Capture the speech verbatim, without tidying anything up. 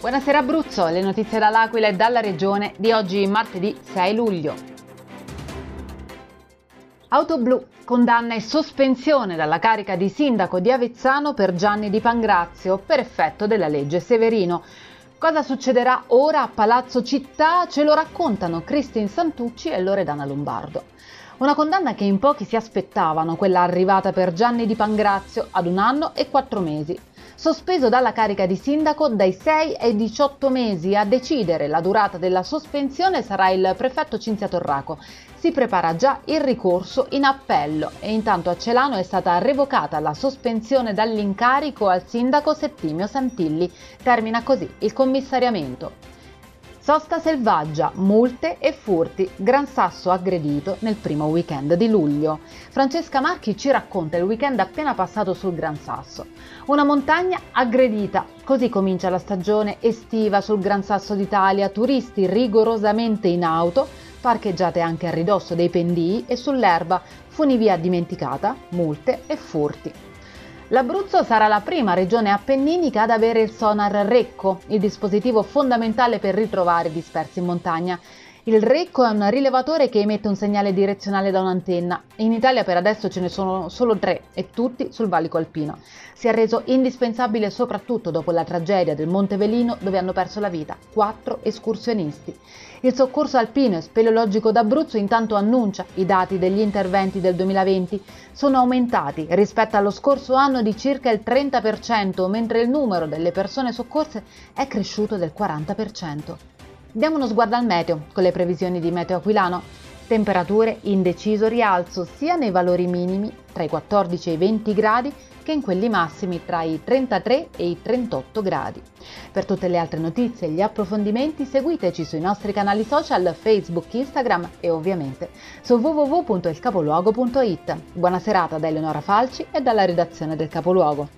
Buonasera Abruzzo, le notizie dall'Aquila e dalla regione di oggi martedì sei luglio. Auto blu, condanna e sospensione dalla carica di sindaco di Avezzano per Gianni Di Pangrazio per effetto della legge Severino. Cosa succederà ora a Palazzo Città? Ce lo raccontano Christine Santucci e Loredana Lombardo. Una condanna che in pochi si aspettavano, quella arrivata per Gianni Di Pangrazio ad un anno e quattro mesi. Sospeso dalla carica di sindaco dai sei ai diciotto mesi, a decidere la durata della sospensione sarà il prefetto Cinzia Torraco. Si prepara già il ricorso in appello e intanto a Celano è stata revocata la sospensione dall'incarico al sindaco Settimio Santilli. Termina così il commissariamento. Sosta selvaggia, multe e furti, Gran Sasso aggredito nel primo weekend di luglio. Francesca Marchi ci racconta il weekend appena passato sul Gran Sasso. Una montagna aggredita, così comincia la stagione estiva sul Gran Sasso d'Italia, turisti rigorosamente in auto, parcheggiate anche a ridosso dei pendii e sull'erba, funivia dimenticata, multe e furti. L'Abruzzo sarà la prima regione appenninica ad avere il sonar RECCO, il dispositivo fondamentale per ritrovare dispersi in montagna. Il RECCO è un rilevatore che emette un segnale direzionale da un'antenna. In Italia per adesso ce ne sono solo tre e tutti sul valico alpino. Si è reso indispensabile soprattutto dopo la tragedia del Monte Velino dove hanno perso la vita quattro escursionisti. Il soccorso alpino e speleologico d'Abruzzo intanto annuncia i dati degli interventi del duemilaventi. Sono aumentati rispetto allo scorso anno di circa il trenta per cento, mentre il numero delle persone soccorse è cresciuto del quaranta per cento. Diamo uno sguardo al meteo, con le previsioni di Meteo Aquilano. Temperature in deciso rialzo sia nei valori minimi, tra i quattordici e i venti gradi, che in quelli massimi tra i trentatré e i trentotto gradi. Per tutte le altre notizie e gli approfondimenti seguiteci sui nostri canali social, Facebook, Instagram e ovviamente su w w w punto il capoluogo punto it. Buona serata da Eleonora Falci e dalla redazione del Capoluogo.